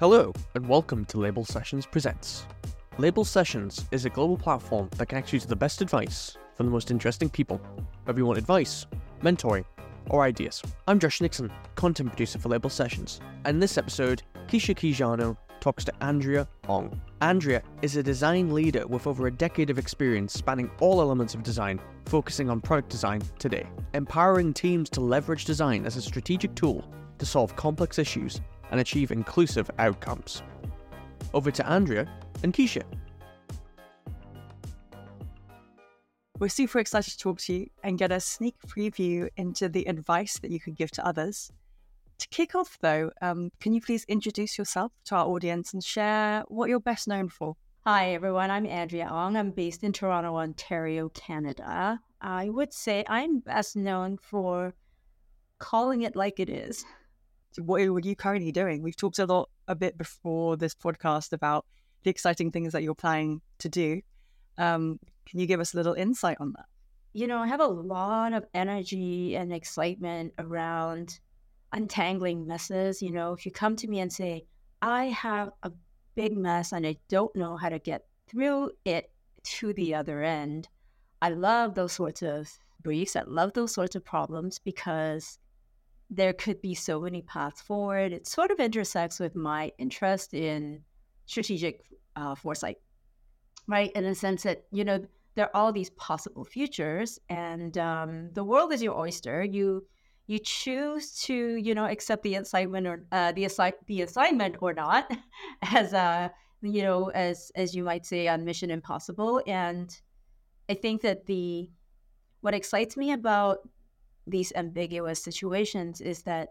Hello, and welcome to Label Sessions Presents. Label Sessions is a global platform that connects you to the best advice from the most interesting people, whether you want advice, mentoring, or ideas. I'm Josh Nixon, content producer for Label Sessions, and in this episode, Keishia Quijano talks to Andrea Ong. Andrea is a design leader with over a decade of experience spanning all elements of design, focusing on product design today, empowering teams to leverage design as a strategic tool to solve complex issues and achieve inclusive outcomes. Over to Andrea and Keishia. We're super excited to talk to you and get a sneak preview into the advice that you could give to others. To kick off though, can you please introduce yourself to our audience and share what you're best known for? Hi everyone, I'm Andrea Ong. I'm based in Toronto, Ontario, Canada. I would say I'm best known for calling it like it is. So what are you currently doing? We've talked a bit before this podcast about the exciting things that you're planning to do. Can you give us a little insight on that? You know, I have a lot of energy and excitement around untangling messes. You know, if you come to me and say, I have a big mess and I don't know how to get through it to the other end. I love those sorts of briefs. I love those sorts of problems because there could be so many paths forward. It sort of intersects with my interest in strategic foresight, right? In a sense that, you know, there are all these possible futures and the world is your oyster. You choose to, you know, accept the assignment or the assignment or not, as you might say on Mission Impossible. And I think that what excites me about these ambiguous situations is that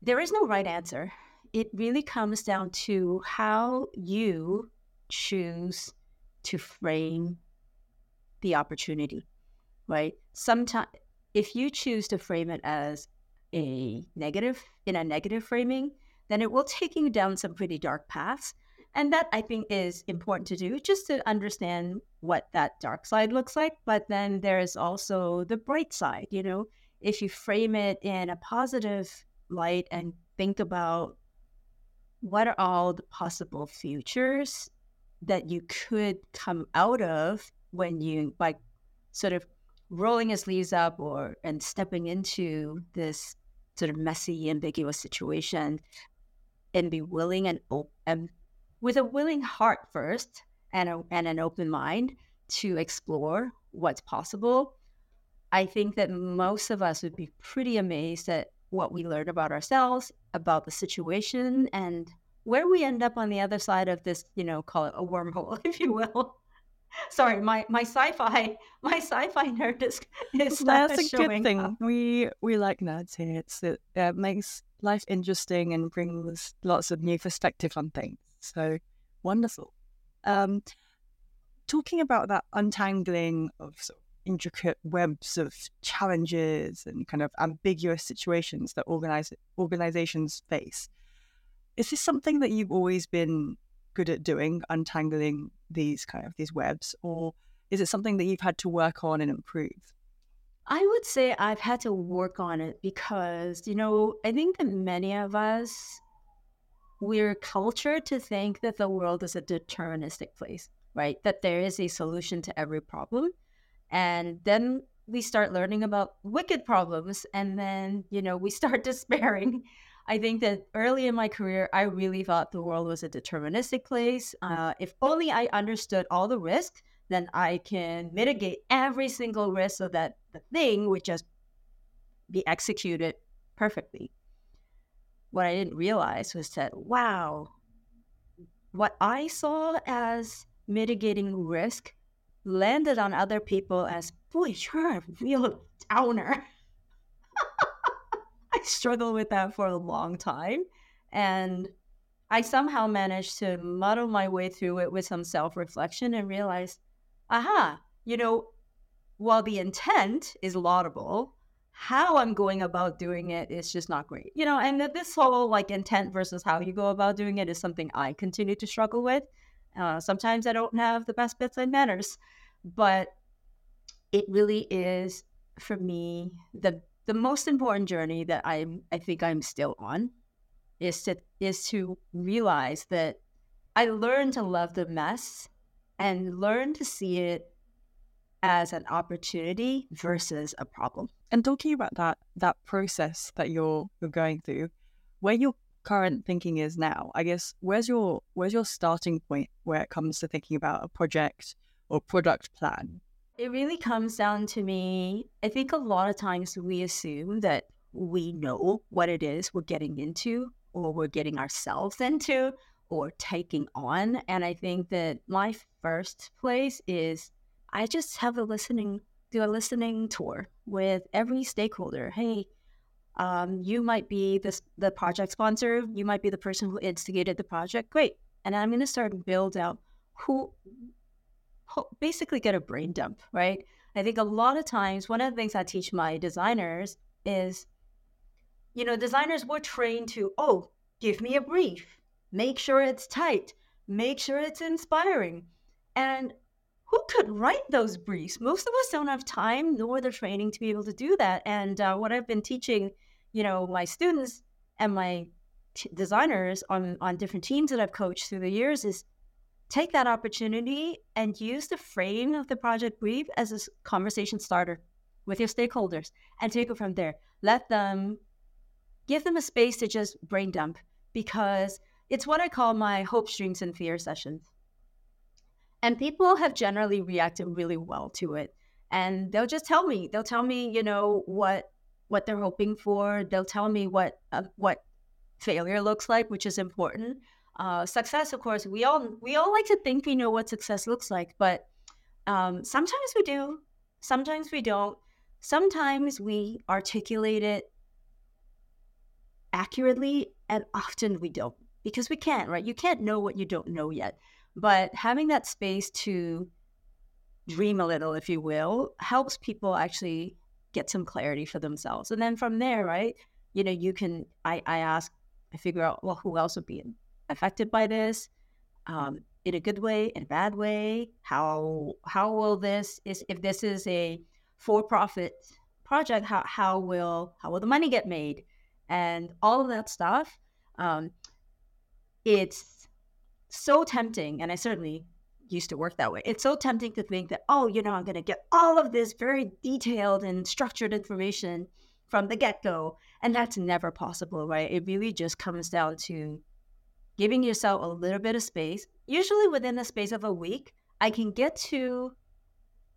there is no right answer. It really comes down to how you choose to frame the opportunity, right? Sometimes if you choose to frame it as a negative framing, then it will take you down some pretty dark paths. And that I think is important to do, just to understand what that dark side looks like. But then there is also the bright side, you know, if you frame it in a positive light and think about what are all the possible futures that you could come out of when you by sort of rolling your sleeves up and stepping into this sort of messy, ambiguous situation and be willing and open. With a willing heart first and an open mind to explore what's possible, I think that most of us would be pretty amazed at what we learn about ourselves, about the situation, and where we end up on the other side of this, you know, call it a wormhole, if you will. Sorry, my sci-fi nerd is that's a good thing. Up. We like nerds here. It makes life interesting and brings lots of new perspective on things. So wonderful. Talking about that untangling of sort of intricate webs of challenges and kind of ambiguous situations that organizations face, is this something that you've always been good at doing, untangling these webs, or is it something that you've had to work on and improve? I would say I've had to work on it because, you know, I think that many of us, we're cultured to think that the world is a deterministic place, right? That there is a solution to every problem. And then we start learning about wicked problems and then, you know, we start despairing. I think that early in my career, I really thought the world was a deterministic place. If only I understood all the risks, then I can mitigate every single risk so that the thing would just be executed perfectly. What I didn't realize was that, wow, what I saw as mitigating risk landed on other people as, boy, you're a real downer. I struggled with that for a long time. And I somehow managed to muddle my way through it with some self-reflection and realize, aha, you know, while the intent is laudable, how I'm going about doing it is just not great, you know, and that this whole like intent versus how you go about doing it is something I continue to struggle with. Sometimes I don't have the best bedside manners, but it really is for me the most important journey that I think I'm still on. is to realize that I learned to love the mess and learn to see it as an opportunity versus a problem. And talking about that process that you're going through, where your current thinking is now, I guess, where's your starting point where it comes to thinking about a project or product plan? It really comes down to me. I think a lot of times we assume that we know what it is we're getting into, or we're getting ourselves into, or taking on. And I think that my first place is I just have a listening tour with every stakeholder. Hey, you might be the project sponsor. You might be the person who instigated the project. Great. And I'm going to start to build out who basically get a brain dump, right? I think a lot of times, one of the things I teach my designers is, you know, designers were trained to, give me a brief, make sure it's tight, make sure it's inspiring. And who could write those briefs? Most of us don't have time nor the training to be able to do that. And what I've been teaching, you know, my students and my designers on different teams that I've coached through the years is take that opportunity and use the frame of the project brief as a conversation starter with your stakeholders and take it from there. Give them a space to just brain dump, because it's what I call my hopes, dreams, and fear sessions. And people have generally reacted really well to it. And they'll just tell me. They'll tell me, you know, what they're hoping for. They'll tell me what failure looks like, which is important. Success, of course, we all like to think we know what success looks like, but sometimes we do, sometimes we don't. Sometimes we articulate it accurately, and often we don't, because we can't, right? You can't know what you don't know yet. But having that space to dream a little, if you will, helps people actually get some clarity for themselves. And then from there, right, you know, I figure out, well, who else would be affected by this, in a good way, in a bad way? How will this, if this is a for-profit project, how will the money get made? And all of that stuff, it's so tempting, and I certainly used to work that way. It's so tempting to think that, I'm going to get all of this very detailed and structured information from the get-go, and that's never possible, right? It really just comes down to giving yourself a little bit of space. Usually within the space of a week, I can get to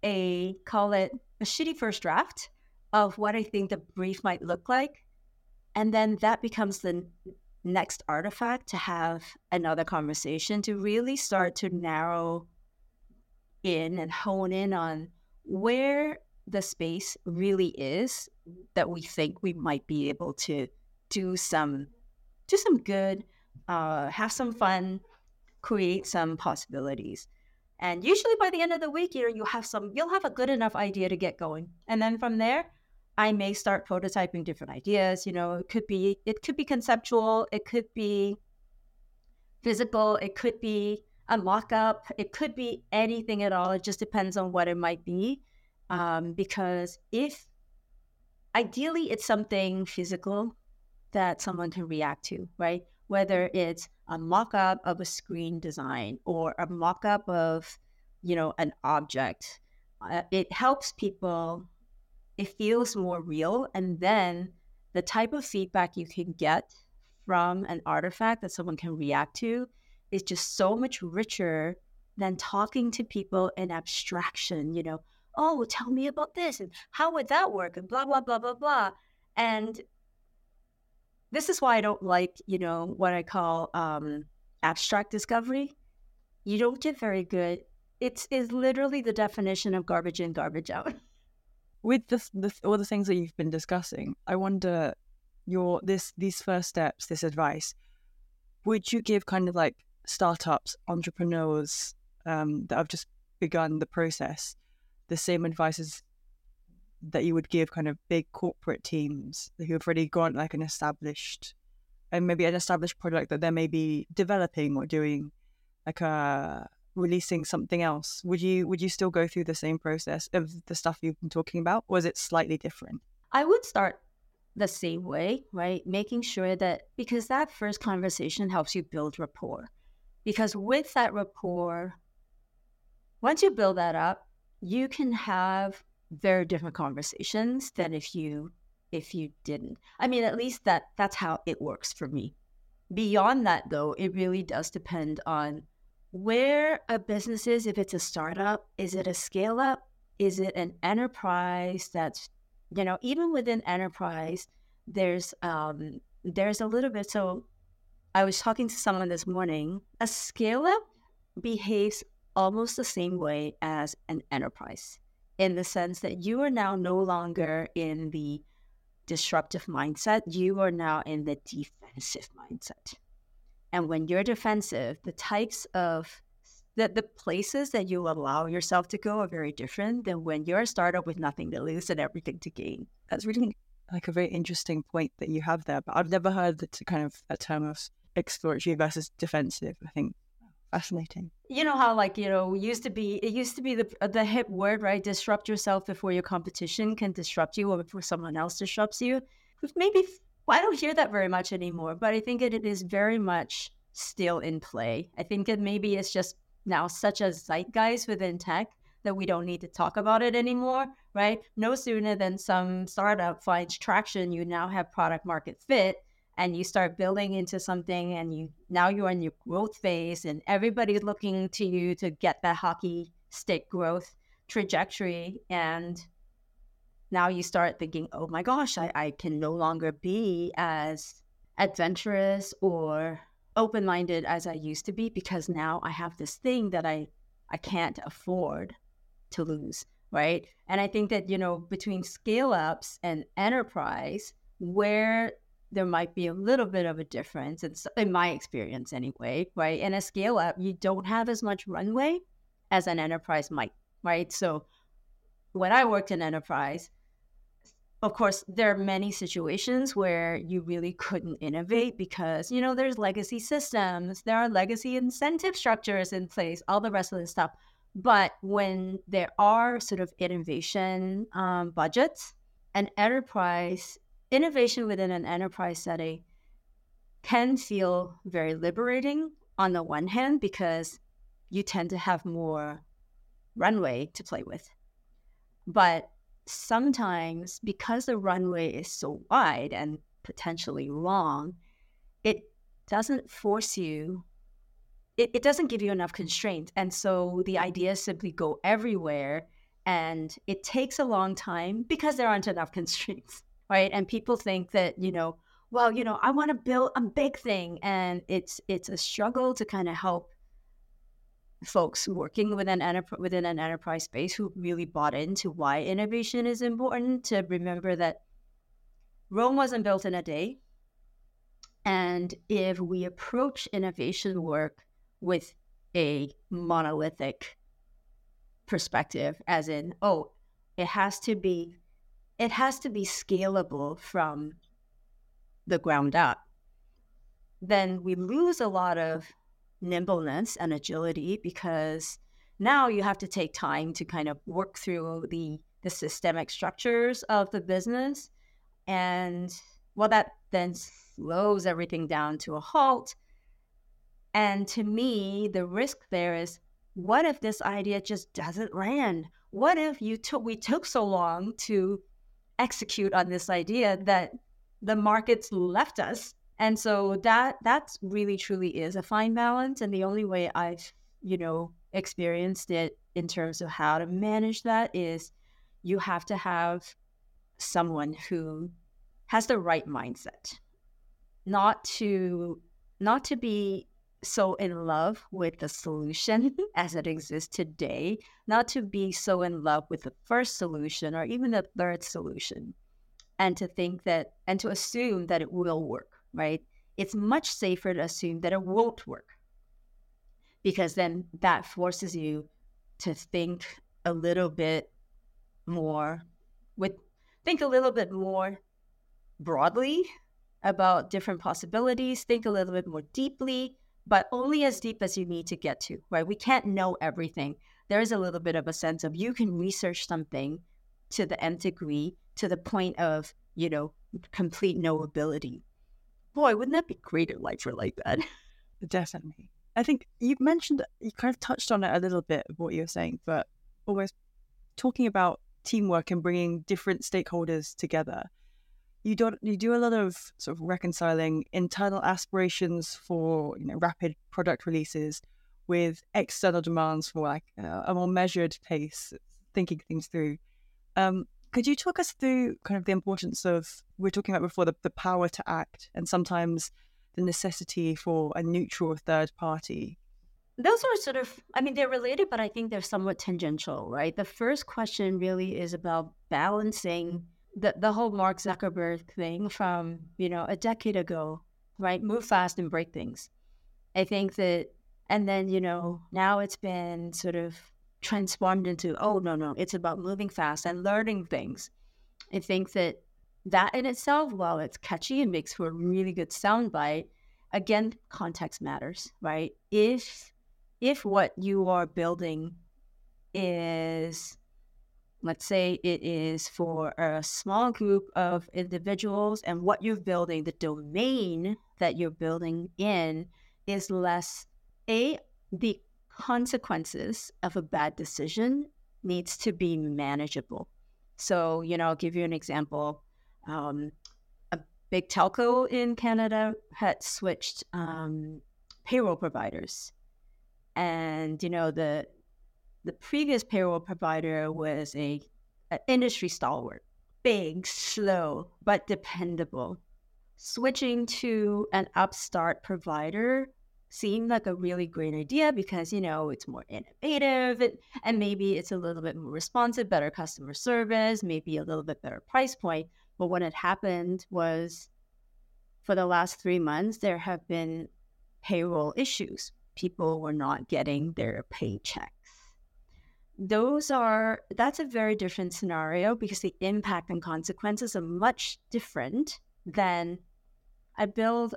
a shitty first draft of what I think the brief might look like. And then that becomes the next artifact to have another conversation, to really start to narrow in and hone in on where the space really is that we think we might be able to do some good, have some fun, create some possibilities. And usually by the end of the week, you'll have a good enough idea to get going. And then from there, I may start prototyping different ideas. You know, it could be conceptual, it could be physical, it could be a mock-up, it could be anything at all. It just depends on what it might be. Because if ideally it's something physical that someone can react to, right? Whether it's a mock-up of a screen design or a mock-up of, you know, an object, it helps people. It feels more real. And then the type of feedback you can get from an artifact that someone can react to is just so much richer than talking to people in abstraction, you know, tell me about this and how would that work and blah, blah, blah, blah, blah. And this is why I don't like, you know, what I call abstract discovery. You don't get very good. It's literally the definition of garbage in, garbage out. With all the things that you've been discussing, I wonder these first steps, this advice, would you give kind of like startups, entrepreneurs that have just begun the process, the same advice as that you would give kind of big corporate teams who have already got like an established product that they may be developing or doing, like releasing something else? Would you still go through the same process of the stuff you've been talking about, or is it slightly different? I would start the same way, right? Making sure that, because that first conversation helps you build rapport. Because with that rapport, once you build that up, you can have very different conversations than if you didn't. I mean, at least that's how it works for me. Beyond that, though, it really does depend on where a business is. If it's a startup, is it a scale up? Is it an enterprise? That's, you know, even within enterprise, there's a little bit. So I was talking to someone this morning, a scale up behaves almost the same way as an enterprise, in the sense that you are now no longer in the disruptive mindset. You are now in the defensive mindset. And when you're defensive, the types of the places that you allow yourself to go are very different than when you're a startup with nothing to lose and everything to gain. That's really like a very interesting point that you have there, but I've never heard that kind of a term of exploratory versus defensive. I think fascinating. You know how, like, you know, it used to be the hip word, right? Disrupt yourself before your competition can disrupt you, or before someone else disrupts you. Maybe, well, I don't hear that very much anymore, but I think it is very much still in play. I think that maybe it's just now such a zeitgeist within tech that we don't need to talk about it anymore, right? No sooner than some startup finds traction, you now have product market fit, and you start building into something, and now you're in your growth phase, and everybody's looking to you to get that hockey stick growth trajectory. And now you start thinking, oh my gosh, I can no longer be as adventurous or open-minded as I used to be, because now I have this thing that I can't afford to lose, right? And I think that, you know, between scale-ups and enterprise, where there might be a little bit of a difference, in my experience anyway, right? In a scale-up, you don't have as much runway as an enterprise might, right? So when I worked in enterprise, of course, there are many situations where you really couldn't innovate because, you know, there's legacy systems, there are legacy incentive structures in place, all the rest of this stuff. But when there are sort of innovation budgets, an enterprise... innovation within an enterprise setting can feel very liberating on the one hand, because you tend to have more runway to play with. But sometimes, because the runway is so wide and potentially long, it doesn't force you, it doesn't give you enough constraints. And so the ideas simply go everywhere, and it takes a long time because there aren't enough constraints. Right. And people think that, you know, well, you know, I want to build a big thing. And it's a struggle to kind of help folks working within an enterprise space who really bought into why innovation is important, to remember that Rome wasn't built in a day. And if we approach innovation work with a monolithic perspective, as in, oh, it has to be scalable from the ground up, then we lose a lot of nimbleness and agility, because now you have to take time to kind of work through the systemic structures of the business. And well, that then slows everything down to a halt. And to me, the risk there is, what if this idea just doesn't land? What if we took so long to execute on this idea that the markets left us? And so that's really truly is a fine balance, and the only way I've, you know, experienced it in terms of how to manage that is you have to have someone who has the right mindset, not to be so in love with the solution as it exists today, not to be so in love with the first solution or even the third solution, and to think that, and to assume that it will work, right? It's much safer to assume that it won't work, because then that forces you to think a little bit more broadly about different possibilities, think a little bit more deeply, but only as deep as you need to get to, right? We can't know everything. There is a little bit of a sense of, you can research something to the nth degree, to the point of, you know, complete knowability. Boy, wouldn't that be great if life were like that? Definitely. I think you mentioned, you kind of touched on it a little bit of what you were saying, but almost talking about teamwork and bringing different stakeholders together. You do a lot of sort of reconciling internal aspirations for, you know, rapid product releases with external demands for like a more measured pace, thinking things through. Could you talk us through kind of the importance of, we were talking about before, the power to act and sometimes the necessity for a neutral third party? Those are sort of, I mean, they're related, but I think they're somewhat tangential, right? The first question really is about balancing the whole Mark Zuckerberg thing from, you know, a decade ago, right? Move fast and break things. I think that, and then, you know, now it's been sort of transformed into, oh, no, it's about moving fast and learning things. I think that in itself, while it's catchy and makes for a really good soundbite, again, context matters, right? If what you are building is, let's say it is for a small group of individuals, and what you're building, the domain that you're building in is less, the consequences of a bad decision needs to be manageable. So, you know, I'll give you an example. A big telco in Canada had switched payroll providers. And, you know, the previous payroll provider was an industry stalwart, big, slow, but dependable. Switching to an upstart provider seemed like a really great idea because, you know, it's more innovative and maybe it's a little bit more responsive, better customer service, maybe a little bit better price point. But what had happened was for the last 3 months, there have been payroll issues. People were not getting their paychecks. That's a very different scenario because the impact and consequences are much different than I build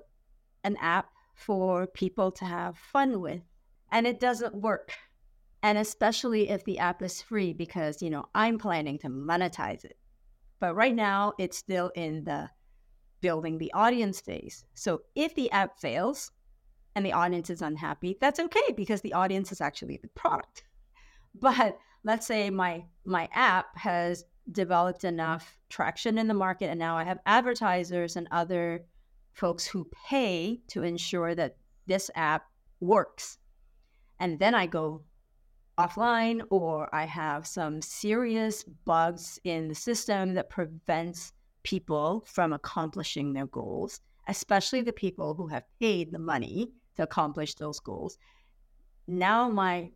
an app for people to have fun with and it doesn't work. And especially if the app is free because, you know, I'm planning to monetize it. But right now it's still in the building the audience phase. So if the app fails and the audience is unhappy, that's okay because the audience is actually the product. But let's say my app has developed enough traction in the market and now I have advertisers and other folks who pay to ensure that this app works. And then I go offline or I have some serious bugs in the system that prevents people from accomplishing their goals, especially the people who have paid the money to accomplish those goals. Now my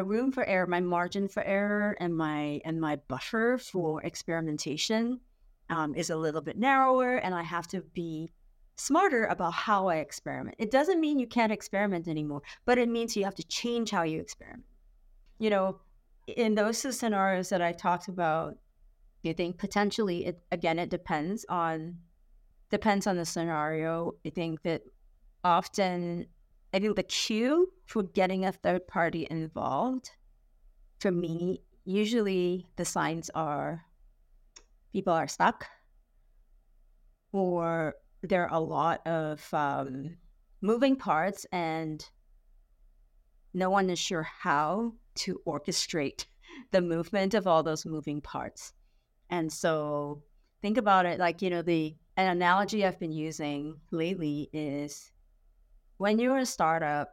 room for error, my margin for error, and my buffer for experimentation is a little bit narrower, and I have to be smarter about how I experiment. It doesn't mean you can't experiment anymore, but it means you have to change how you experiment. You know, in those two scenarios that I talked about, I think potentially it depends on the scenario. I think that often, I think the cue for getting a third party involved, for me, usually the signs are people are stuck or there are a lot of moving parts and no one is sure how to orchestrate the movement of all those moving parts. And so think about it like, you know, an analogy I've been using lately is, when you're a startup,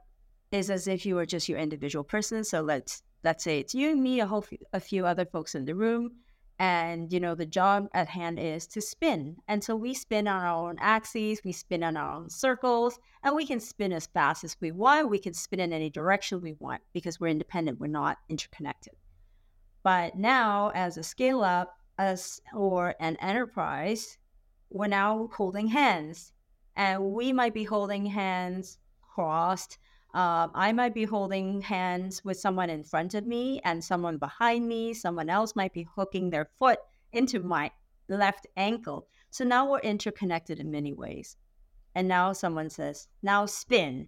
it's as if you were just your individual person. So let's say it's you and me, a few other folks in the room, and you know the job at hand is to spin. And so we spin on our own axes, we spin on our own circles, and we can spin as fast as we want. We can spin in any direction we want because we're independent. We're not interconnected. But now, as a scale up, us or an enterprise, we're now holding hands. And we might be holding hands crossed. I might be holding hands with someone in front of me and someone behind me. Someone else might be hooking their foot into my left ankle. So now we're interconnected in many ways. And now someone says, now spin.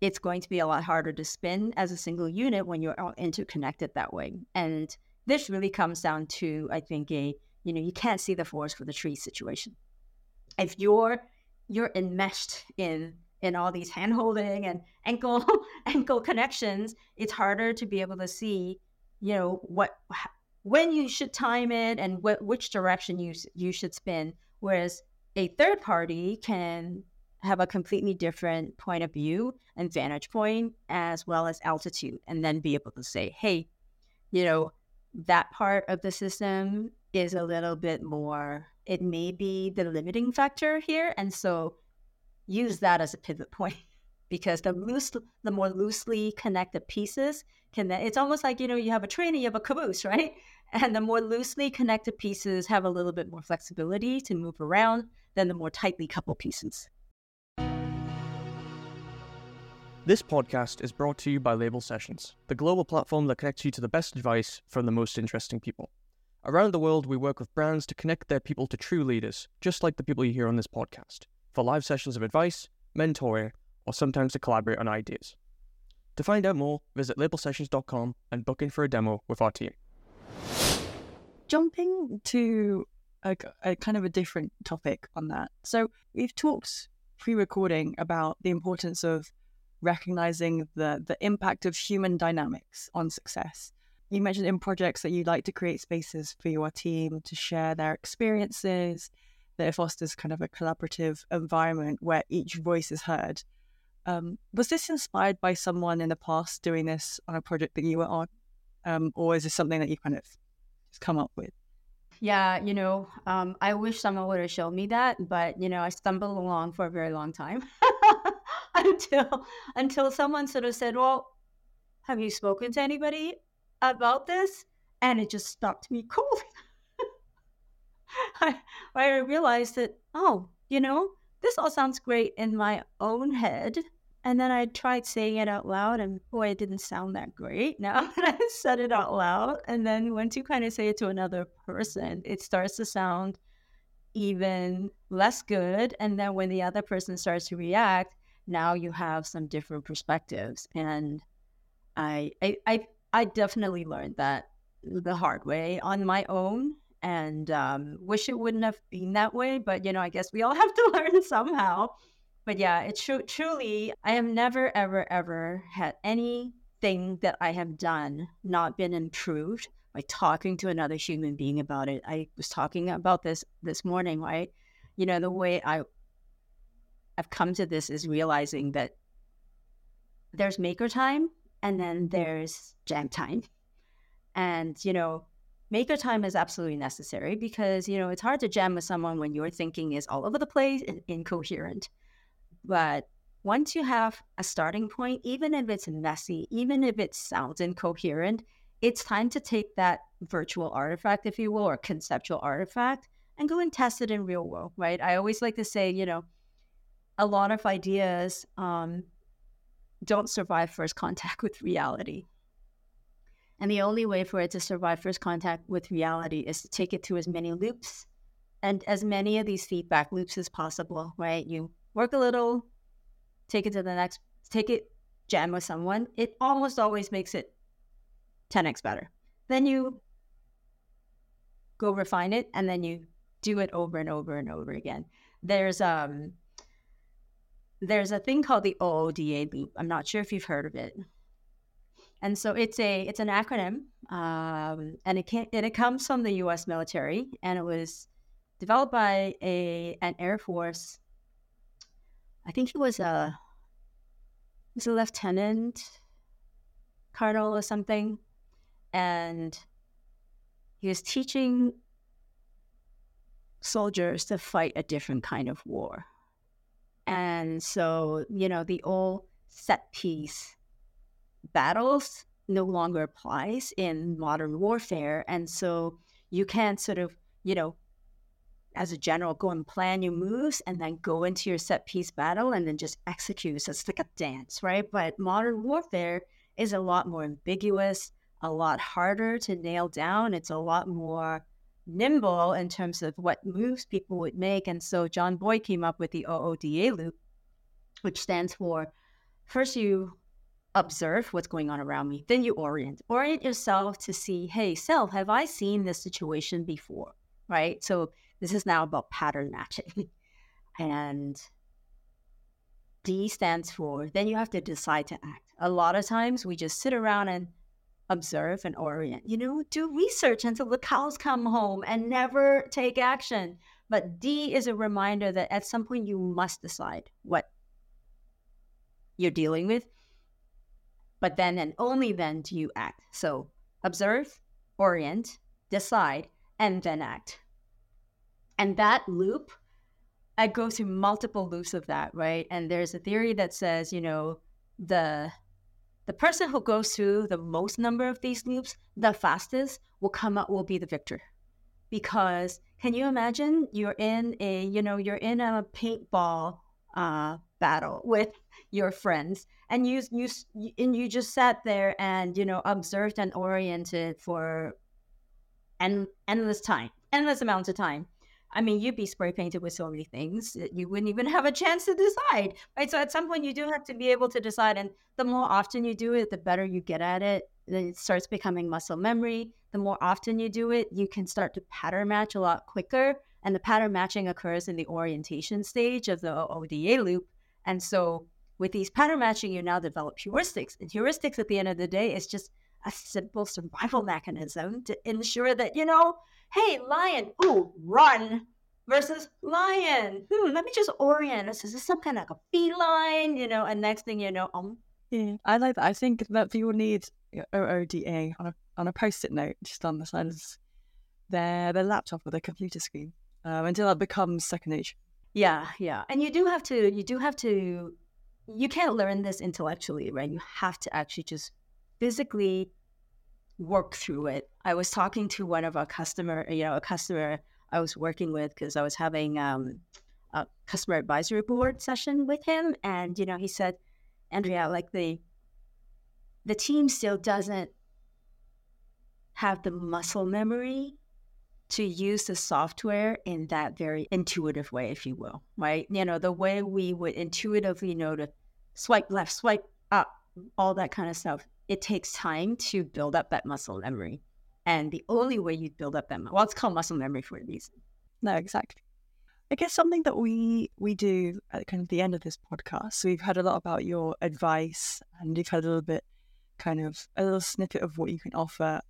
It's going to be a lot harder to spin as a single unit when you're all interconnected that way. And this really comes down to, I think, a you know, you can't see the forest for the trees situation. If you're enmeshed in all these hand holding and ankle connections, it's harder to be able to see, you know, when you should time it and which direction you should spin. Whereas a third party can have a completely different point of view and vantage point, as well as altitude, and then be able to say, hey, you know, that part of the system is a little bit more, it may be the limiting factor here. And so use that as a pivot point, because the more loosely connected pieces can then, it's almost like, you know, you have a train and you have a caboose, right? And the more loosely connected pieces have a little bit more flexibility to move around than the more tightly coupled pieces. This podcast is brought to you by Label Sessions, the global platform that connects you to the best advice from the most interesting people. Around the world, we work with brands to connect their people to true leaders, just like the people you hear on this podcast, for live sessions of advice, mentoring, or sometimes to collaborate on ideas. To find out more, visit labelsessions.com and book in for a demo with our team. Jumping to a kind of a different topic on that. So we've talked pre-recording about the importance of recognizing the impact of human dynamics on success. You mentioned in projects that you like to create spaces for your team to share their experiences, that it fosters kind of a collaborative environment where each voice is heard. Was this inspired by someone in the past doing this on a project that you were on? Or is this something that you kind of just come up with? Yeah, you know, I wish someone would have shown me that, but, you know, I stumbled along for a very long time until someone sort of said, well, have you spoken to anybody about this? And it just stopped me cold. I realized that, oh, you know, this all sounds great in my own head. And then I tried saying it out loud, and boy, it didn't sound that great. Now that I said it out loud, and then once you kind of say it to another person, it starts to sound even less good. And then when the other person starts to react, now you have some different perspectives. And I definitely learned that the hard way on my own, and wish it wouldn't have been that way. But, you know, I guess we all have to learn somehow. But yeah, it's truly, I have never, ever, ever had anything that I have done not been improved by talking to another human being about it. I was talking about this morning, right? You know, the way I've come to this is realizing that there's maker time and then there's jam time. And, you know, maker time is absolutely necessary because, you know, it's hard to jam with someone when your thinking is all over the place and incoherent. But once you have a starting point, even if it's messy, even if it sounds incoherent, it's time to take that virtual artifact, if you will, or conceptual artifact, and go and test it in real world, right? I always like to say, you know, a lot of ideas don't survive first contact with reality. And the only way for it to survive first contact with reality is to take it through as many loops and as many of these feedback loops as possible, right? You work a little, take it to the next, take it, jam with someone. It almost always makes it 10x better. Then you go refine it, and then you do it over and over and over again. There's a thing called the OODA loop. I'm not sure if you've heard of it. And so it's an acronym, and it comes from the U.S. military, and it was developed by an Air Force. I think he was a lieutenant colonel or something, and he was teaching soldiers to fight a different kind of war. And so, you know, the old set piece battles no longer applies in modern warfare. And so you can sort of, you know, as a general, go and plan your moves and then go into your set piece battle and then just execute. So it's like a dance, right? But modern warfare is a lot more ambiguous, a lot harder to nail down. It's a lot more nimble in terms of what moves people would make. And so John Boyd came up with the OODA loop, which stands for, first you observe what's going on around me, then you orient yourself to see, hey, self, have I seen this situation before? right? So this is now about pattern matching. And D stands for, then you have to decide to act. A lot of times we just sit around and observe and orient, you know, do research until the cows come home and never take action. But D is a reminder that at some point you must decide what you're dealing with. But then and only then do you act. So observe, orient, decide, and then act. And that loop, I go through multiple loops of that, right? And there's a theory that says, you know, the person who goes through the most number of these loops, the fastest, will come up, will be the victor. Because can you imagine you're in a paintball battle with your friends, and you just sat there and, you know, observed and oriented for an endless amounts of time. I mean, you'd be spray painted with so many things that you wouldn't even have a chance to decide, right? So at some point you do have to be able to decide, and the more often you do it, the better you get at it. Then it starts becoming muscle memory. The more often you do it, you can start to pattern match a lot quicker, and the pattern matching occurs in the orientation stage of the OODA loop. And so with these pattern matching, you now develop heuristics, and heuristics at the end of the day is just a simple survival mechanism to ensure that, you know, hey, lion, ooh, run, versus lion, let me just orient. Is this some kind of like a feline, you know? And next thing you know, Yeah, I like that. I think that people need OODA on a post-it note, just on the side of their laptop or their computer screen, until that becomes second nature. Yeah, and you do have to. You can't learn this intellectually, right? You have to actually just physically work through it. I was talking to one of our customer I was working with, because I was having a customer advisory board session with him. And, you know, he said, Andrea, like the team still doesn't have the muscle memory to use the software in that very intuitive way, if you will, right? You know, the way we would intuitively know to swipe left, swipe up, all that kind of stuff. It takes time to build up that muscle memory. And the only way you build up that, well, it's called muscle memory for a reason. No, exactly. I guess something that we do at kind of the end of this podcast, so we've heard a lot about your advice, and you've heard a little bit, kind of a little snippet of what you can offer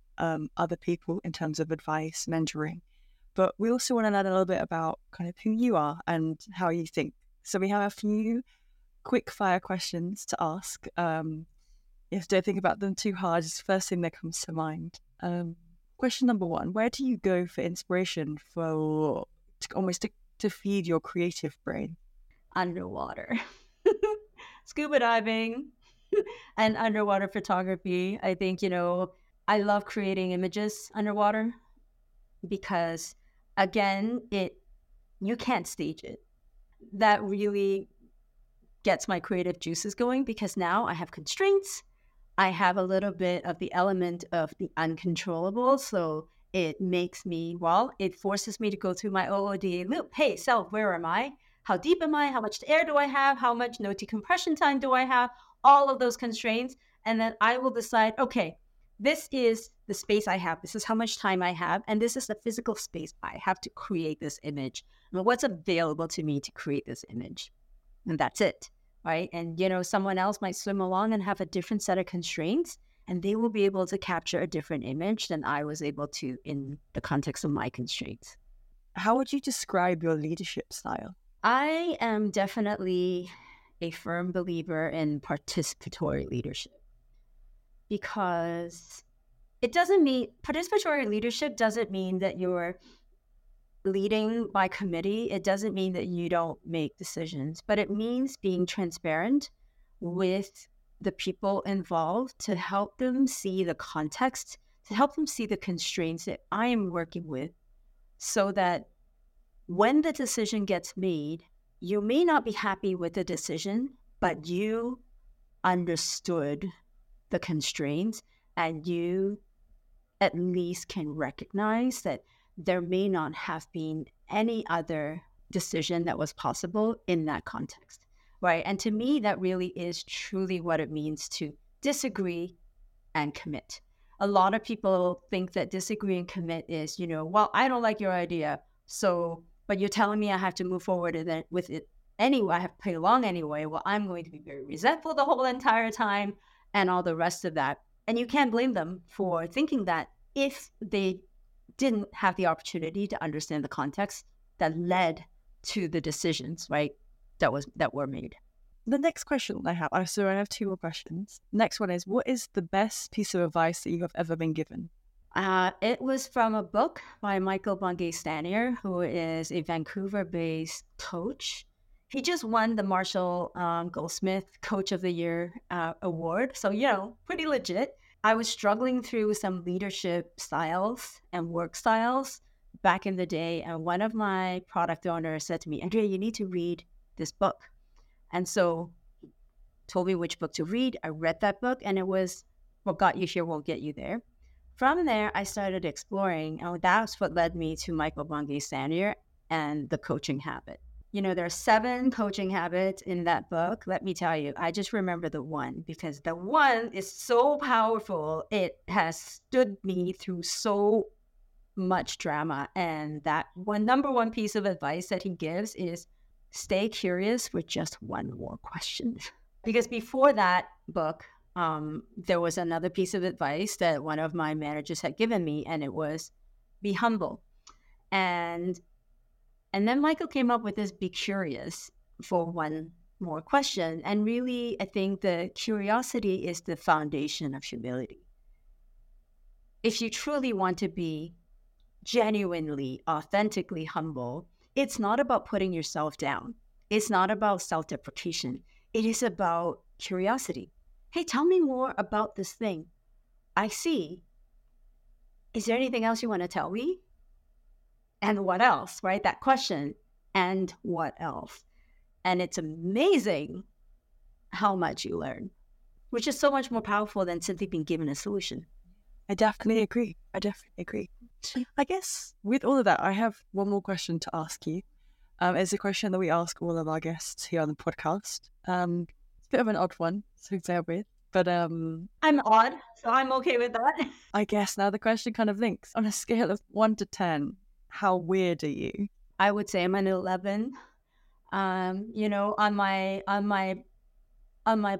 other people in terms of advice, mentoring. But we also want to learn a little bit about kind of who you are and how you think. So we have a few quick fire questions to ask. If don't think about them too hard, it's the first thing that comes to mind. Question number one, where do you go for inspiration to feed your creative brain? Underwater. Scuba diving and underwater photography. I think, you know, I love creating images underwater because, again, you can't stage it. That really gets my creative juices going, because now I have constraints. I have a little bit of the element of the uncontrollable, so it forces me to go through my OODA loop. Hey, self, where am I? How deep am I? How much air do I have? How much no decompression time do I have? All of those constraints. And then I will decide, okay, this is the space I have. This is how much time I have. And this is the physical space I have to create this image. I mean, what's available to me to create this image? And that's it, right? And, you know, someone else might swim along and have a different set of constraints, and they will be able to capture a different image than I was able to in the context of my constraints. How would you describe your leadership style? I am definitely a firm believer in participatory leadership, because participatory leadership doesn't mean that you're leading by committee. It doesn't mean that you don't make decisions, but it means being transparent with the people involved to help them see the context, to help them see the constraints that I am working with, so that when the decision gets made, you may not be happy with the decision, but you understood the constraints, and you at least can recognize that there may not have been any other decision that was possible in that context. Right. And to me, that really is truly what it means to disagree and commit. a lot of people think that disagree and commit is, you know, well, I don't like your idea, so, but you're telling me I have to move forward and then with it anyway, I have to play along anyway. Well, I'm going to be very resentful the whole entire time and all the rest of that. And you can't blame them for thinking that if they didn't have the opportunity to understand the context that led to the decisions, right, that were made. The next question I have, so I have two more questions. Next one is, what is the best piece of advice that you have ever been given? It was from a book by Michael Bungay Stanier, who is a Vancouver-based coach. He just won the Marshall Goldsmith Coach of the Year award. So, you know, pretty legit. I was struggling through some leadership styles and work styles back in the day. And one of my product owners said to me, Andrea, you need to read this book. And so he told me which book to read. I read that book, and it was What Got You Here Won't Get You There. From there, I started exploring, and that's what led me to Michael Bungay Stanier and the coaching habit. You know, there are 7 coaching habits in that book. Let me tell you, I just remember the one because the one is so powerful. It has stood me through so much drama. And that one number one piece of advice that he gives is stay curious with just one more question. Because before that book, there was another piece of advice that one of my managers had given me, and it was be humble. And then Michael came up with this, be curious for one more question. And really, I think the curiosity is the foundation of humility. If you truly want to be genuinely, authentically humble, it's not about putting yourself down. It's not about self-deprecation. It is about curiosity. Hey, tell me more about this thing. I see. Is there anything else you want to tell me? And what else, right? That question, and what else? And it's amazing how much you learn, which is so much more powerful than simply being given a solution. I definitely agree. I guess with all of that, I have one more question to ask you. It's a question that we ask all of our guests here on the podcast. It's a bit of an odd one to start with. But I'm odd, so I'm okay with that. I guess now the question kind of links on a scale of 1 to 10. How weird are you? I would say I'm an 11. You know, on my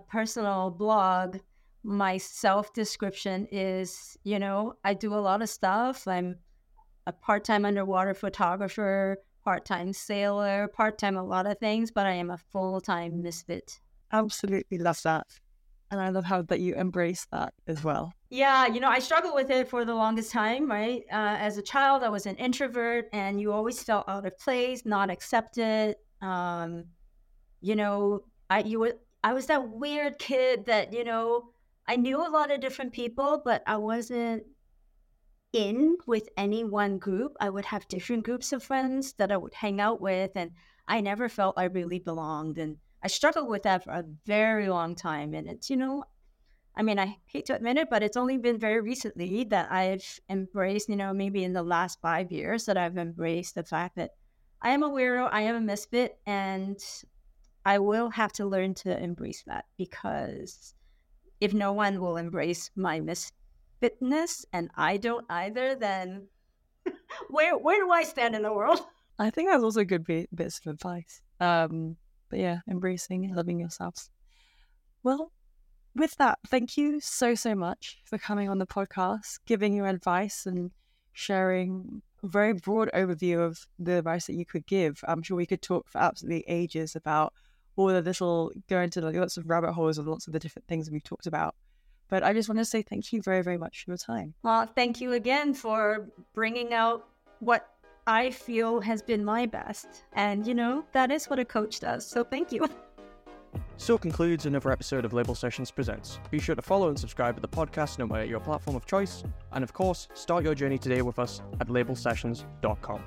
personal blog, my self-description is, you know, I do a lot of stuff. I'm a part-time underwater photographer, part-time sailor, part-time a lot of things, but I am a full-time misfit. Absolutely love that. And I love how that you embrace that as well. Yeah, you know, I struggled with it for the longest time, right? As a child, I was an introvert, and you always felt out of place, not accepted. You know, I was that weird kid that, you know, I knew a lot of different people, but I wasn't in with any one group. I would have different groups of friends that I would hang out with, and I never felt I really belonged. And I struggled with that for a very long time. And it's, you know, I mean, I hate to admit it, but it's only been very recently that I've embraced, you know, maybe in the last 5 years that I've embraced the fact that I am a weirdo, I am a misfit, and I will have to learn to embrace that, because if no one will embrace my misfitness and I don't either, then where do I stand in the world? I think that's also a good bit of advice. But yeah, embracing and loving yourselves. Well, with that, thank you so, so much for coming on the podcast, giving your advice and sharing a very broad overview of the advice that you could give. I'm sure we could talk for absolutely ages about all the little, go into like lots of rabbit holes of lots of the different things we've talked about. But I just want to say thank you very, very much for your time. Well, thank you again for bringing out what I feel has been my best. And, you know, that is what a coach does. So thank you. So concludes another episode of Label Sessions Presents. Be sure to follow and subscribe to the podcast no matter your platform of choice. And of course, start your journey today with us at labelsessions.com.